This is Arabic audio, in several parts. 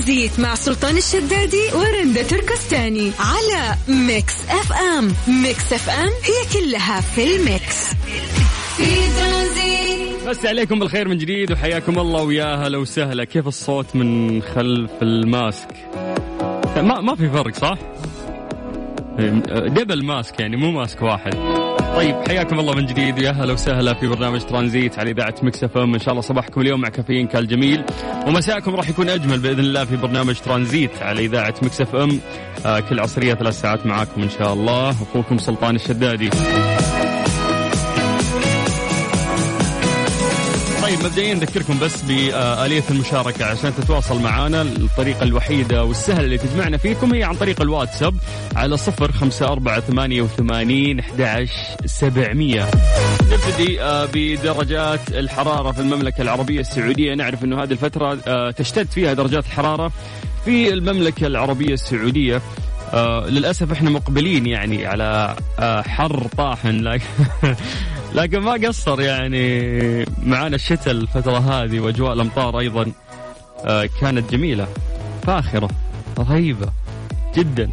ترانزيت مع سلطان الشدادي ورندا تركستاني على ميكس إف إم. ميكس إف إم هي كلها في الميكس. بس عليكم بالخير من جديد وحياكم الله وياها. لو سهلة كيف الصوت من خلف الماسك؟ ما في فرق صح؟ دبل ماسك يعني مو ماسك واحد. طيب حياكم الله من جديد ويا هلا وسهلا في برنامج ترانزيت على إذاعة ميكس إف إم. إن شاء الله صباحكم اليوم مع كافيين كان جميل ومساءكم راح يكون أجمل بإذن الله في برنامج ترانزيت على إذاعة ميكس إف إم. كل عصرية 3 ساعات معاكم إن شاء الله. أخوكم سلطان الشدادي. مبدئيا نذكركم بس بآلية المشاركة عشان تتواصل معنا. الطريقة الوحيدة والسهلة اللي تجمعنا فيكم هي عن طريق الواتساب على 0548811700. نبتدي بدرجات الحرارة في المملكة العربية السعودية. نعرف أنه هذه الفترة تشتد فيها درجات الحرارة في المملكة العربية السعودية. للأسف احنا مقبلين يعني على حر طاحن لكن ما قصر يعني معانا الشتاء الفترة هذه وأجواء الأمطار أيضا كانت جميلة فاخرة رهيبة جدا.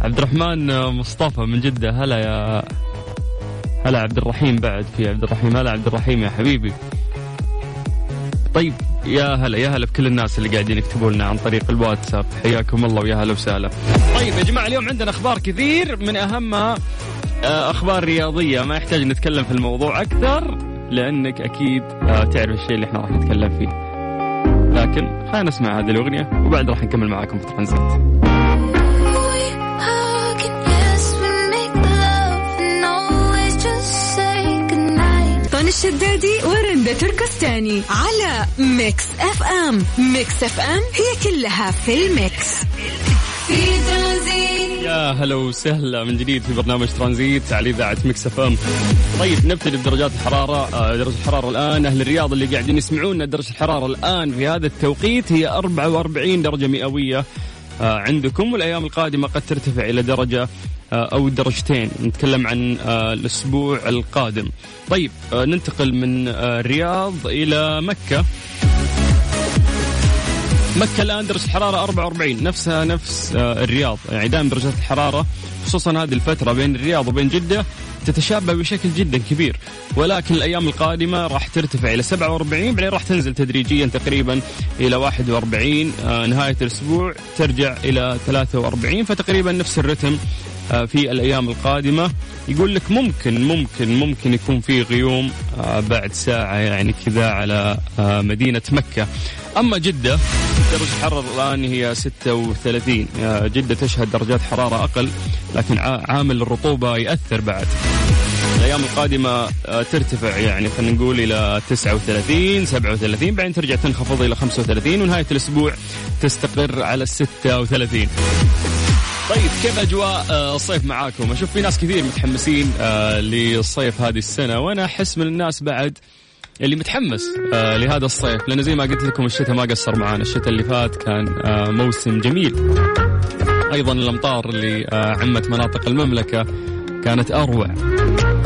عبد الرحمن مصطفى من جدة هلا يا هلا. عبد الرحيم بعد في عبد الرحيم هلا عبد الرحيم يا حبيبي. طيب يا هلا يا هلا بكل الناس اللي قاعدين يكتبوا لنا عن طريق الواتساب. حياكم الله ويا هلا وسهلا. طيب يا جماعة اليوم عندنا أخبار كثير من أهمها أخبار رياضية. ما يحتاج نتكلم في الموضوع أكثر لأنك أكيد تعرف الشيء اللي احنا راح نتكلم فيه، لكن خلينا نسمع هذه الأغنية وبعد راح نكمل معاكم في ترانزيت. الشدادي ورندا تركستاني على ميكس إف إم. ميكس إف إم هي كلها في الميكس. يا هلا وسهلا من جديد في برنامج ترانزيت على إذاعة ميكس إف إم. طيب نبتدي بدرجات الحرارة. درجة الحرارة الآن أهل الرياض اللي قاعدين يسمعونا، درجة الحرارة الآن في هذا التوقيت هي 44 درجة مئوية عندكم، والأيام القادمة قد ترتفع إلى درجة أو درجتين. نتكلم عن الأسبوع القادم. طيب ننتقل من الرياض إلى مكة. مكة الآن درجة الحرارة 44 نفسها نفس الرياض، يعني دائما درجات الحرارة خصوصا هذه الفترة بين الرياض وبين جدة تتشابه بشكل جدا كبير، ولكن الأيام القادمة راح ترتفع إلى 47 بعدين راح تنزل تدريجيا تقريبا إلى 41، نهاية الأسبوع ترجع إلى 43، فتقريبا نفس الرتم في الأيام القادمة. يقول لك ممكن يكون في غيوم بعد ساعة يعني كذا على مدينة مكة. أما جدة درجة الحرارة الآن هي 36. جدة تشهد درجات حرارة أقل، لكن عامل الرطوبة يأثر بعد. الأيام القادمة ترتفع يعني خلينا نقول إلى 39 37 بعدين ترجع تنخفض إلى 35 ونهاية الأسبوع تستقر على 36. طيب كيف أجواء الصيف معاكم؟ أشوف في ناس كثير متحمسين للصيف هذه السنة، وأنا أحس من الناس بعد اللي متحمس لهذا الصيف، لأنه زي ما قلت لكم الشتاء ما قصر معانا. الشتاء اللي فات كان موسم جميل. أيضا الأمطار اللي عمت مناطق المملكة كانت أروع،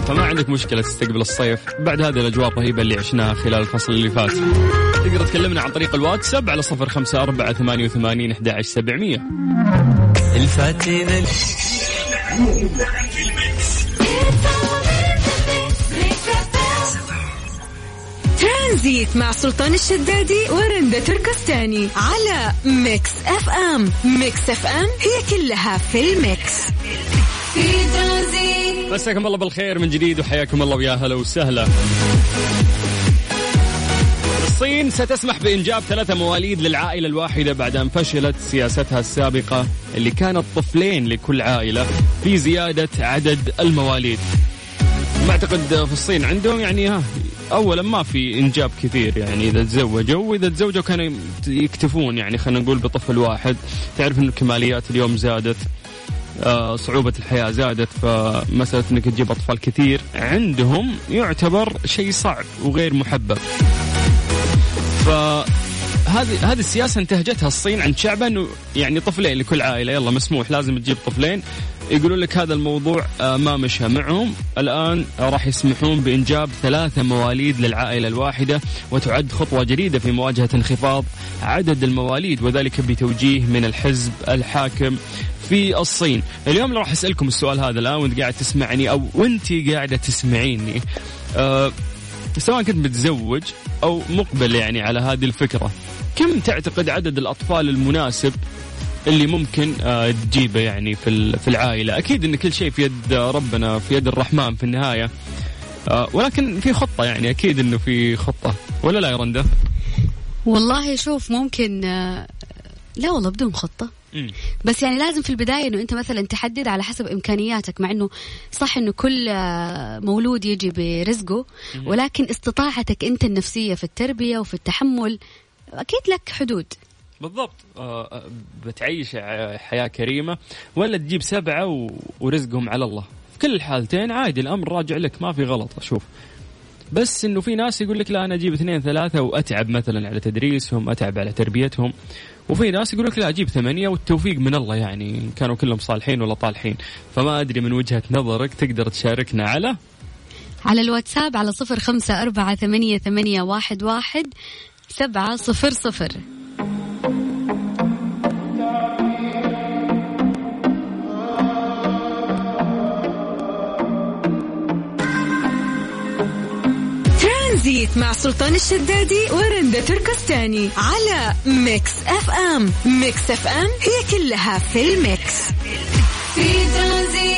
فما عندك مشكلة تستقبل الصيف بعد هذه الأجواء الرهيبة اللي عشناها خلال الفصل اللي فات. تقدر تكلمنا عن طريق الواتساب على 0548811700. الفاتنة ترانزيت مع سلطان الشدادي ورندا تركستاني على ميكس إف إم. ميكس إف إم هي كلها في الميكس. مساكم الله بالخير من جديد وحياكم الله ويا هلا وسهلا. الصين ستسمح بإنجاب 3 مواليد للعائلة الواحدة بعد أن فشلت سياستها السابقة اللي كانت 2 طفلين لكل عائلة في زيادة عدد المواليد. معتقد في الصين عندهم يعني أولا ما في إنجاب كثير، يعني إذا تزوجوا كانوا يكتفون يعني خلينا نقول بطفل واحد. تعرف إنه الكماليات اليوم زادت، صعوبة الحياة زادت، فمسألة إنك تجيب أطفال كثير عندهم يعتبر شيء صعب وغير محبب. فهذه السياسة انتهجتها الصين عند شعبها، إنه يعني 2 طفلين لكل عائلة يلا مسموح لازم تجيب 2 طفلين يقولون لك هذا الموضوع ما مشى معهم. الآن راح يسمحون بإنجاب 3 مواليد للعائلة الواحدة، وتعد خطوة جديدة في مواجهة انخفاض عدد المواليد، وذلك بتوجيه من الحزب الحاكم في الصين. اليوم راح أسألكم السؤال هذا الآن وانت قاعد تسمعني أو وانت قاعدة تسمعيني، سواء كنت متزوج أو مقبل يعني على هذه الفكرة، كم تعتقد عدد الأطفال المناسب اللي ممكن تجيبه يعني في العائلة؟ أكيد إن كل شيء في يد ربنا، في يد الرحمن في النهاية، ولكن في خطة يعني، أكيد إنه في خطة، ولا لا يا رندا؟ والله شوف ممكن لا والله بدون خطة، بس يعني لازم في البداية إنه أنت مثلا تحدد على حسب إمكانياتك، مع إنه صح إنه كل مولود يجي برزقه، ولكن استطاعتك أنت النفسية في التربية وفي التحمل أكيد لك حدود. بالضبط، بتعيش حياة كريمة ولا تجيب 7 ورزقهم على الله؟ في كل الحالتين عادي، الأمر راجع لك، ما في غلط أشوف. بس إنه في ناس يقول لك لا أنا أجيب 2-3 وأتعب مثلا على تدريسهم، أتعب على تربيتهم، وفي ناس يقول لك لا أجيب 8 والتوفيق من الله، يعني كانوا كلهم صالحين ولا طالحين. فما أدري من وجهة نظرك، تقدر تشاركنا على الواتساب على 0548811700. ترانزيت مع سلطان الشدادي ورندا تركستاني على ميكس إف إم. ميكس إف إم هي كلها في الميكس في ترانزيت.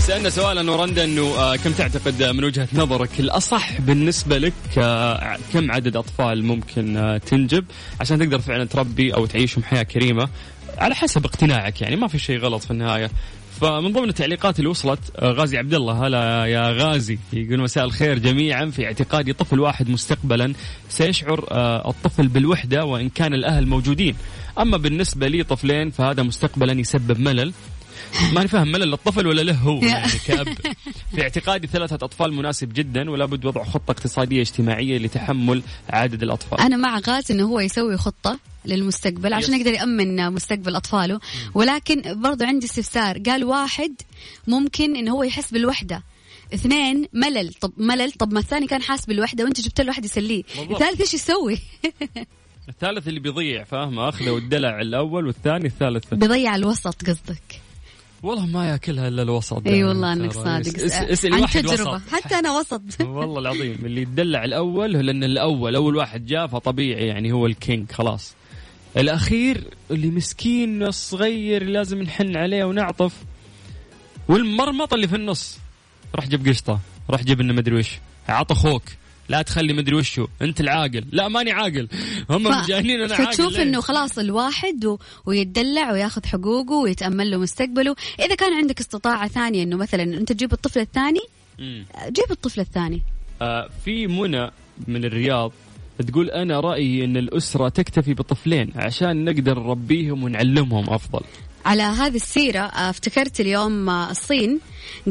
سألنا سؤالا ورندا أنه كم تعتقد من وجهة نظرك الأصح بالنسبة لك كم عدد أطفال ممكن تنجب عشان تقدر فعلا تربي أو تعيشهم حياة كريمة على حسب اقتناعك، يعني ما في شيء غلط في النهاية. فمن ضمن التعليقات اللي وصلت غازي عبد الله، هلا يا غازي، يقول مساء الخير جميعا، في اعتقادي طفل واحد مستقبلا سيشعر الطفل بالوحدة وإن كان الأهل موجودين، أما بالنسبة لي طفلين فهذا مستقبلا يسبب ملل. ما نفهم، ملل للطفل ولا له هو يعني كأب؟ في اعتقادي 3 أطفال مناسب جدا، ولا بد وضع خطة اقتصادية اجتماعية لتحمل عدد الأطفال. أنا مع غاز إنه هو يسوي خطة للمستقبل عشان يقدر يأمن مستقبل أطفاله، ولكن برضو عندي استفسار. قال 1 ممكن إنه هو يحس بالوحدة، 2 ملل. طب ملل، طب ما الثاني كان حاس بالوحدة وانت جبت له واحد يسليه، 3 إيش يسوي؟ 3 اللي بيضيع، فاهمة؟ أخذه والدلع الأول والثاني الثالث بيضيع الوسط. قصدك والله ما ياكلها الا الوسط. اي والله انك صادق، عن تجربه وسط. حتى انا وسط. والله العظيم اللي يدلع الاول، لان الاول اول واحد جاء فطبيعي يعني هو الكينج خلاص. الاخير اللي مسكين الصغير لازم نحن عليه ونعطف، والمرمط اللي في النص راح جيب قشطه، راح جيب لنا مدري وش، عط اخوك، لا تخلي مدري وشو، انت العاقل. لا ماني عاقل، هم مجانين انا عاقل. فتشوف انه خلاص الواحد ويتدلع وياخذ حقوقه ويتامل له مستقبله. اذا كان عندك استطاعه ثانيه انه مثلا انت تجيب الطفل الثاني، جيب الطفل الثاني. في منى من الرياض تقول انا رايي ان الاسره تكتفي بطفلين عشان نقدر نربيهم ونعلمهم افضل. على هذه السيرة افتكرت اليوم الصين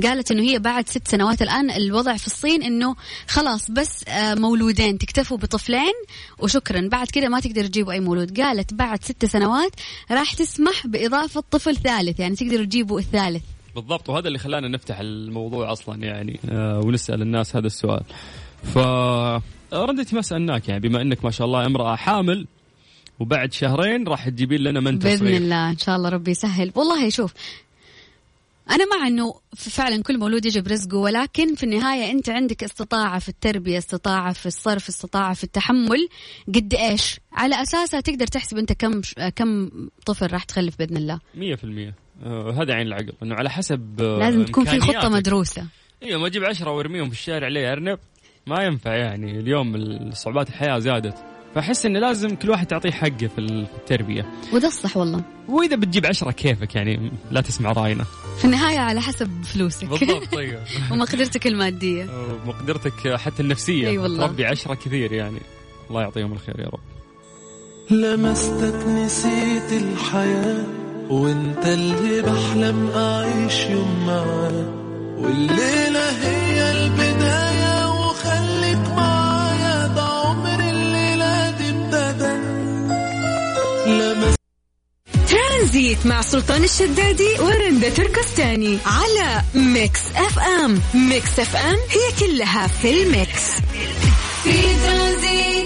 قالت انه هي بعد 6 سنوات الآن الوضع في الصين انه خلاص بس مولودين، تكتفوا بطفلين وشكرا، بعد كده ما تقدر تجيبوا اي مولود. قالت بعد 6 سنوات راح تسمح بإضافة طفل ثالث، يعني تقدروا تجيبوا الثالث. بالضبط، وهذا اللي خلانا نفتح الموضوع أصلا يعني ونسأل الناس هذا السؤال. فردت ما سألناك يعني، بما انك ما شاء الله امرأة حامل، وبعد 2 شهرين راح تجيبين لنا من تصغير بإذن الله، إن شاء الله ربي يسهل. والله يشوف أنا مع أنه فعلا كل مولود يجي برزقه، ولكن في النهاية أنت عندك استطاعة في التربية، استطاعة في الصرف، استطاعة في التحمل، قد إيش على أساسها تقدر تحسب أنت كم طفل راح تخلف بإذن الله. 100% هذا عين العقل، أنه على حسب لازم تكون في خطة مدروسة. إيه، ما أجيب 10 وارميهم في الشارع ليه أرنب، ما ينفع يعني. اليوم صعوبات الحياة زادت، فأحس إنه لازم كل واحد تعطيه حقه في التربية، وده الصح والله. وإذا بتجيب 10 كيفك يعني، لا تسمع راينا، في النهاية على حسب فلوسك. بالضبط، طيب. ومقدرتك المادية ومقدرتك حتى النفسية. أي والله ربي 10 كثير يعني، الله يعطيهم الخير يا رب. لمستك نسيت الحياة وانت اللي بحلم أعيش يوم معاك، والليلة هي البداية وخليك معايا. Then كافيت مع سلطان الشدادي ورندا تركستاني على ميكس إف إم. ميكس إف إم هي كلها في الميكس.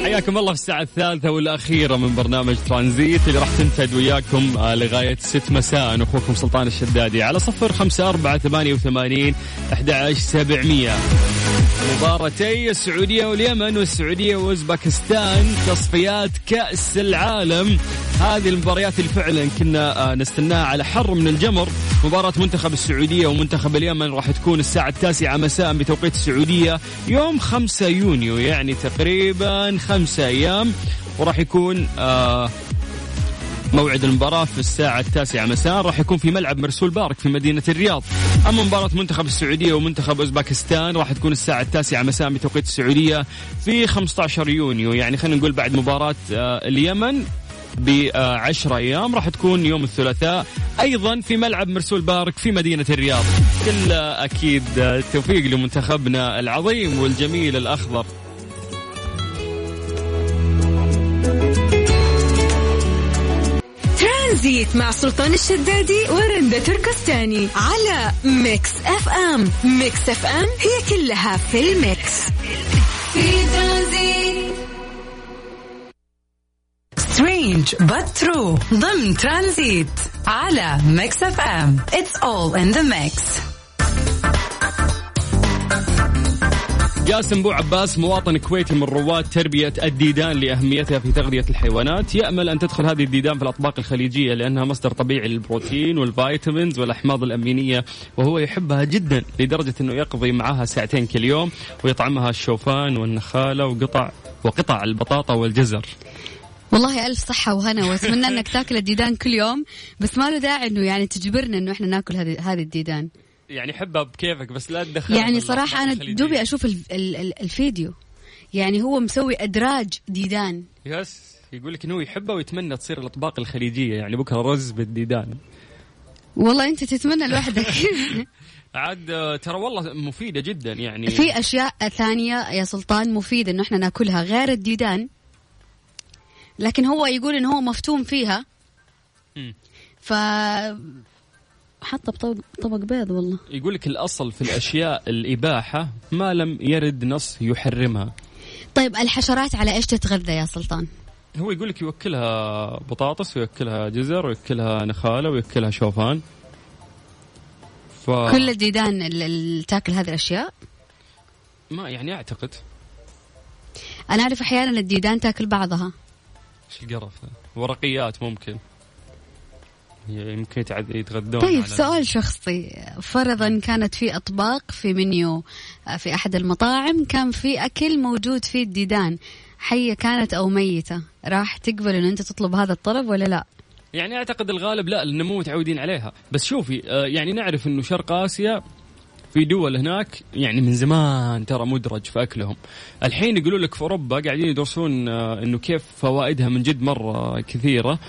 حياكم الله في الساعة الثالثة والأخيرة من برنامج ترانزيت اللي راح تنتهي وياكم لغاية 6 مساء. أنا أخوكم سلطان الشدادي على 0548811700. مباراتي السعودية واليمن والسعودية وأوزبكستان تصفيات كأس العالم، هذه المباريات اللي فعلا كنا نستناها على حر من الجمر. مباراة منتخب السعودية ومنتخب اليمن راح تكون الساعة 9 مساء بتوقيت السعودية يوم 5 يونيو، يعني تقريبا 5 أيام، وراح يكون موعد المباراة في الساعة 9 مساء، راح يكون في ملعب مرسول بارك في مدينة الرياض. أما مباراة منتخب السعودية ومنتخب أوزبكستان راح تكون الساعة 9 مساء بتوقيت السعودية في 15 يونيو، يعني خلينا نقول بعد مباراة اليمن ب10 أيام، راح تكون يوم الثلاثاء أيضا في ملعب مرسول بارك في مدينة الرياض. كل أكيد التوفيق لمنتخبنا العظيم والجميل الأخضر. ترانزيت مع سلطان الشدادي ورندا تركستاني على ميكس إف إم. ميكس إف إم هي كلها في الميكس. في ترانزيت Strange but true ضمن ترانزيت على ميكس إف إم. It's all in the mix. جاسم بو عباس مواطن كويتي من رواد تربية الديدان لأهميتها في تغذية الحيوانات، يأمل أن تدخل هذه الديدان في الأطباق الخليجية لأنها مصدر طبيعي للبروتين والفيتامينز والأحماض الأمينية، وهو يحبها جدا لدرجة أنه يقضي معها 2 ساعة كل يوم، ويطعمها الشوفان والنخالة وقطع البطاطا والجزر. والله ألف صحة وهنا، وأتمنى أنك تأكل الديدان كل يوم، بس ما له داعي أنه يعني تجبرنا أنه إحنا نأكل هذه الديدان، يعني حبها بكيفك بس لا تدخل. يعني صراحة أنا دوبي أشوف الفيديو، يعني هو مسوي أدراج ديدان. يس يقول لك إنه يحبها ويتمنى تصير الأطباق الخليجية، يعني بكرة رز بالديدان. والله أنت تتمنى لوحدك. عاد ترى والله مفيدة جدا، يعني في أشياء ثانية يا سلطان مفيدة إنه إحنا نأكلها غير الديدان، لكن هو يقول إنه هو مفتون فيها. حطه بطبق بيض. والله يقولك الأصل في الأشياء الإباحة ما لم يرد نص يحرمها. طيب الحشرات على إيش تتغذى يا سلطان؟ هو يقولك يوكلها بطاطس ويوكلها جزر ويوكلها نخالة ويوكلها شوفان. كل الديدان اللي تاكل هذه الأشياء؟ ما يعني أعتقد، أنا أعرف أحيانا الديدان تاكل بعضها. إيش القرف ده؟ ورقيات ممكن يمكن يتغذون. طيب سؤال شخصي، فرضا كانت في أطباق في منيو في أحد المطاعم كان في أكل موجود فيه الديدان، حية كانت أو ميتة، راح تقبل أن أنت تطلب هذا الطلب ولا لا؟ يعني أعتقد الغالب لا، لأنه مو متعودين عليها. بس شوفي يعني نعرف أنه شرق آسيا في دول هناك يعني من زمان ترى مدرج في أكلهم. الحين يقولوا لك في أوروبا قاعدين يدرسون أنه كيف فوائدها من جد مرة كثيرة،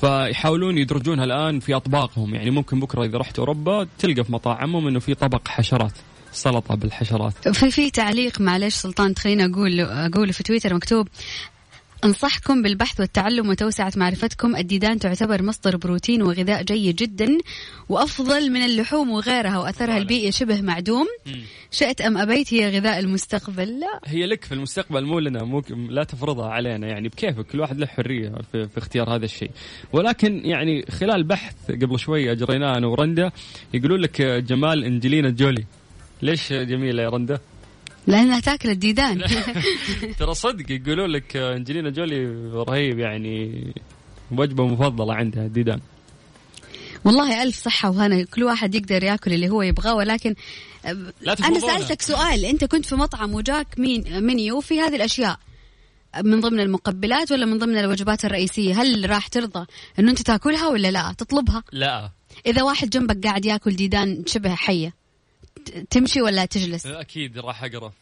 فيحاولون يدرجونها الآن في أطباقهم. يعني ممكن بكرة إذا رحت أوروبا تلقى في مطاعمهم إنه في طبق حشرات، سلطة بالحشرات. في تعليق معلش سلطان تخليني أقول في تويتر مكتوب: أنصحكم بالبحث والتعلم وتوسعة معرفتكم، الديدان تعتبر مصدر بروتين وغذاء جيد جدا وأفضل من اللحوم وغيرها، وأثرها البيئي شبه معدوم، شئت أم أبيت هي غذاء المستقبل. لا هي لك في المستقبل مو لنا، ممكن لا تفرضها علينا، يعني بكيفك، كل واحد له حرية في اختيار هذا الشيء. ولكن يعني خلال بحث قبل شوي أجريناه أنا ورندا، يقولون لك جمال أنجلينا جولي ليش جميلة يا رندا؟ لأنها تاكل الديدان. ترى صدق يقولوا لك أنجلينا جولي رهيب، يعني وجبة مفضلة عندها الديدان. والله ألف صحة وهنا، كل واحد يقدر يأكل اللي هو يبغاه، ولكن أنا سألتك سؤال، أنت كنت في مطعم وجاك منيو في هذه الأشياء من ضمن المقبلات ولا من ضمن الوجبات الرئيسية، هل راح ترضى أنه أنت تأكلها ولا لا تطلبها؟ لا. إذا واحد جنبك قاعد يأكل ديدان شبه حية، تمشي ولا تجلس؟ أكيد راح أقرف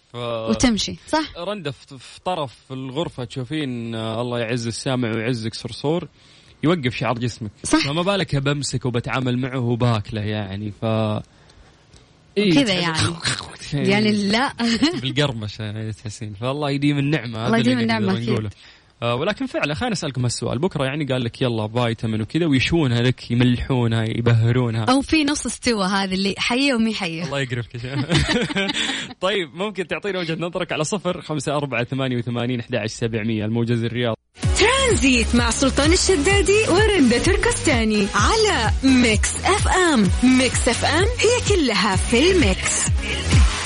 وتمشي، صح؟ رندة في طرف الغرفة تشوفين، الله يعز السامع ويعزك، صرصور يوقف شعر جسمك، فما بالك بمسك وبتعامل معه وباكله، يعني كذا يعني لا بالقرمشة تحسين. فالله يديم النعمة، الله يديم النعمة. ولكن فعلا خلينا نسألكم هالسؤال بكرة يعني قال لك يلا فيتامين وكذا ويشونها لك يملحونها يبهرونها أو في نص استوى هذا اللي حية ومي حية الله يقرفك. طيب ممكن تعطينا وجهة نظرك على 0548811700 الموجز الرياض ترانزيت مع سلطان الشدادي ورندا تركستاني على ميكس إف إم. ميكس إف إم هي كلها في الميكس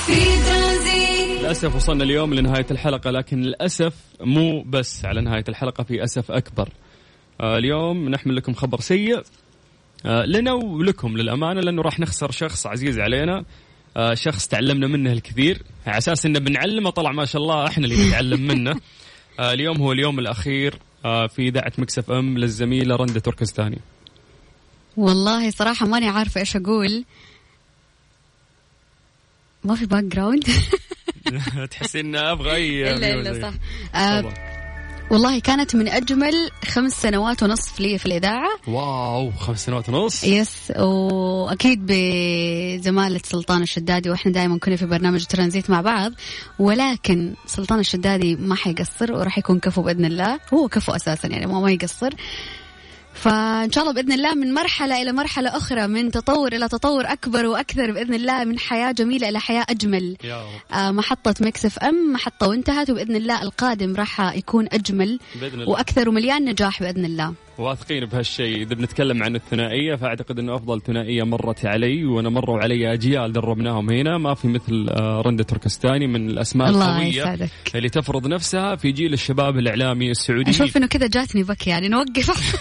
في ترانزيت. للأسف وصلنا اليوم لنهاية الحلقة، لكن للأسف مو بس على نهاية الحلقة في أسف أكبر. اليوم نحمل لكم خبر سيء لنا ولكم للأمانة، لأنه راح نخسر شخص عزيز علينا، شخص تعلمنا منه الكثير على أساس إنه بنعلمه، طلع ما شاء الله إحنا اللي نتعلم منه. اليوم هو اليوم الأخير في إذاعة ميكس إف إم للزميلة رندا تركستاني. والله صراحة ماني عارفة إيش أقول، ما في باك جراوند. تحسين أبغى أي لا صح. والله كانت من أجمل 5.5 سنوات لي في الإذاعة. واو 5.5 سنوات. يس، وأكيد بزمالة سلطان الشدادي، وإحنا دائما كنا في برنامج ترانزيت مع بعض، ولكن سلطان الشدادي ما حيقصر وراح يكون كفو بإذن الله، هو كفو أساسا يعني ما يقصر. فإن شاء الله بإذن الله من مرحلة إلى مرحلة أخرى، من تطور إلى تطور أكبر وأكثر بإذن الله، من حياة جميلة إلى حياة أجمل. محطة ميكس إف إم محطة وانتهت، وبإذن الله القادم راح يكون أجمل وأكثر ومليان نجاح بإذن الله، واثقين بهالشيء. إذا بنتكلم عن الثنائية فأعتقد أنه أفضل ثنائية مرت علي وأنا مروا علي أجيال دربناهم هنا، ما في مثل رندا تركستاني، من الأسماء القوية اللي تفرض نفسها في جيل الشباب الإعلامي السعودي. أشوف أنه كذا جاتني بك يعني نوقف.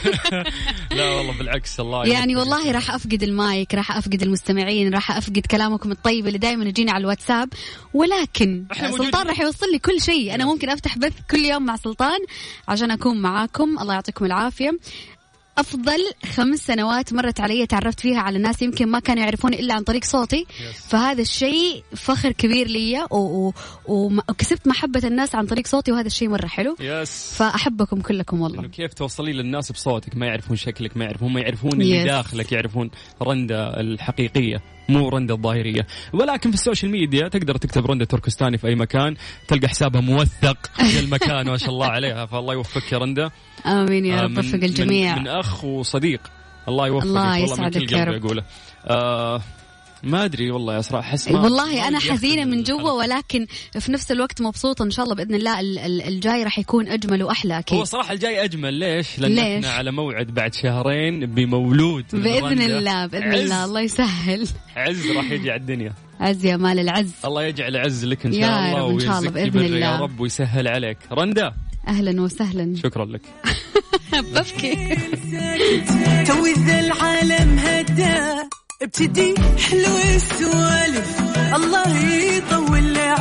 لا والله بالعكس، الله يعني والله راح أفقد المايك، راح أفقد المستمعين، راح أفقد كلامكم الطيب اللي دائما يجينا على الواتساب، ولكن سلطان راح يوصل لي كل شيء. أنا ممكن أفتح بث كل يوم مع سلطان عشان أكون معاكم. الله يعطيكم العافية. أفضل 5 سنوات مرت علي تعرفت فيها على ناس يمكن ما كانوا يعرفوني إلا عن طريق صوتي. فهذا الشيء فخر كبير لي، وكسبت محبة الناس عن طريق صوتي، وهذا الشيء مرة حلو. فأحبكم كلكم والله. كيف توصلي للناس بصوتك؟ ما يعرفون شكلك، ما يعرفون، ما يعرفون اللي داخلك، يعرفون رندا الحقيقية مو رندا الظاهرية. ولكن في السوشيال ميديا تقدر تكتب رندا تركستاني في أي مكان تلقى حسابها موثق للمكان. ما شاء الله عليها، فالله يوفقك يا رندا. آمين يا رب، وفق الجميع من أخ وصديق. الله يوفقك، الله يسعدك يا رب. ما أدري والله يا أسراء، أحس والله أنا حزينة من جوا، ولكن في نفس الوقت مبسوطة إن شاء الله بإذن الله. الجاي راح يكون أجمل وأحلى أكيد. هو صراحة الجاي أجمل. ليش؟ لأننا على موعد بعد 2 شهور بمولود بإذن الله. بإذن الله، الله يسهل. عز راح يجي على الدنيا، عز يا مال العز. الله يجعل عز لك إن شاء الله، ويجزيك بالخير يا رب ويسهل عليك. رندا أهلا وسهلا، شكرا لك. ببكي توذ العالم هدا ابتدي حلو السوالف الله يطول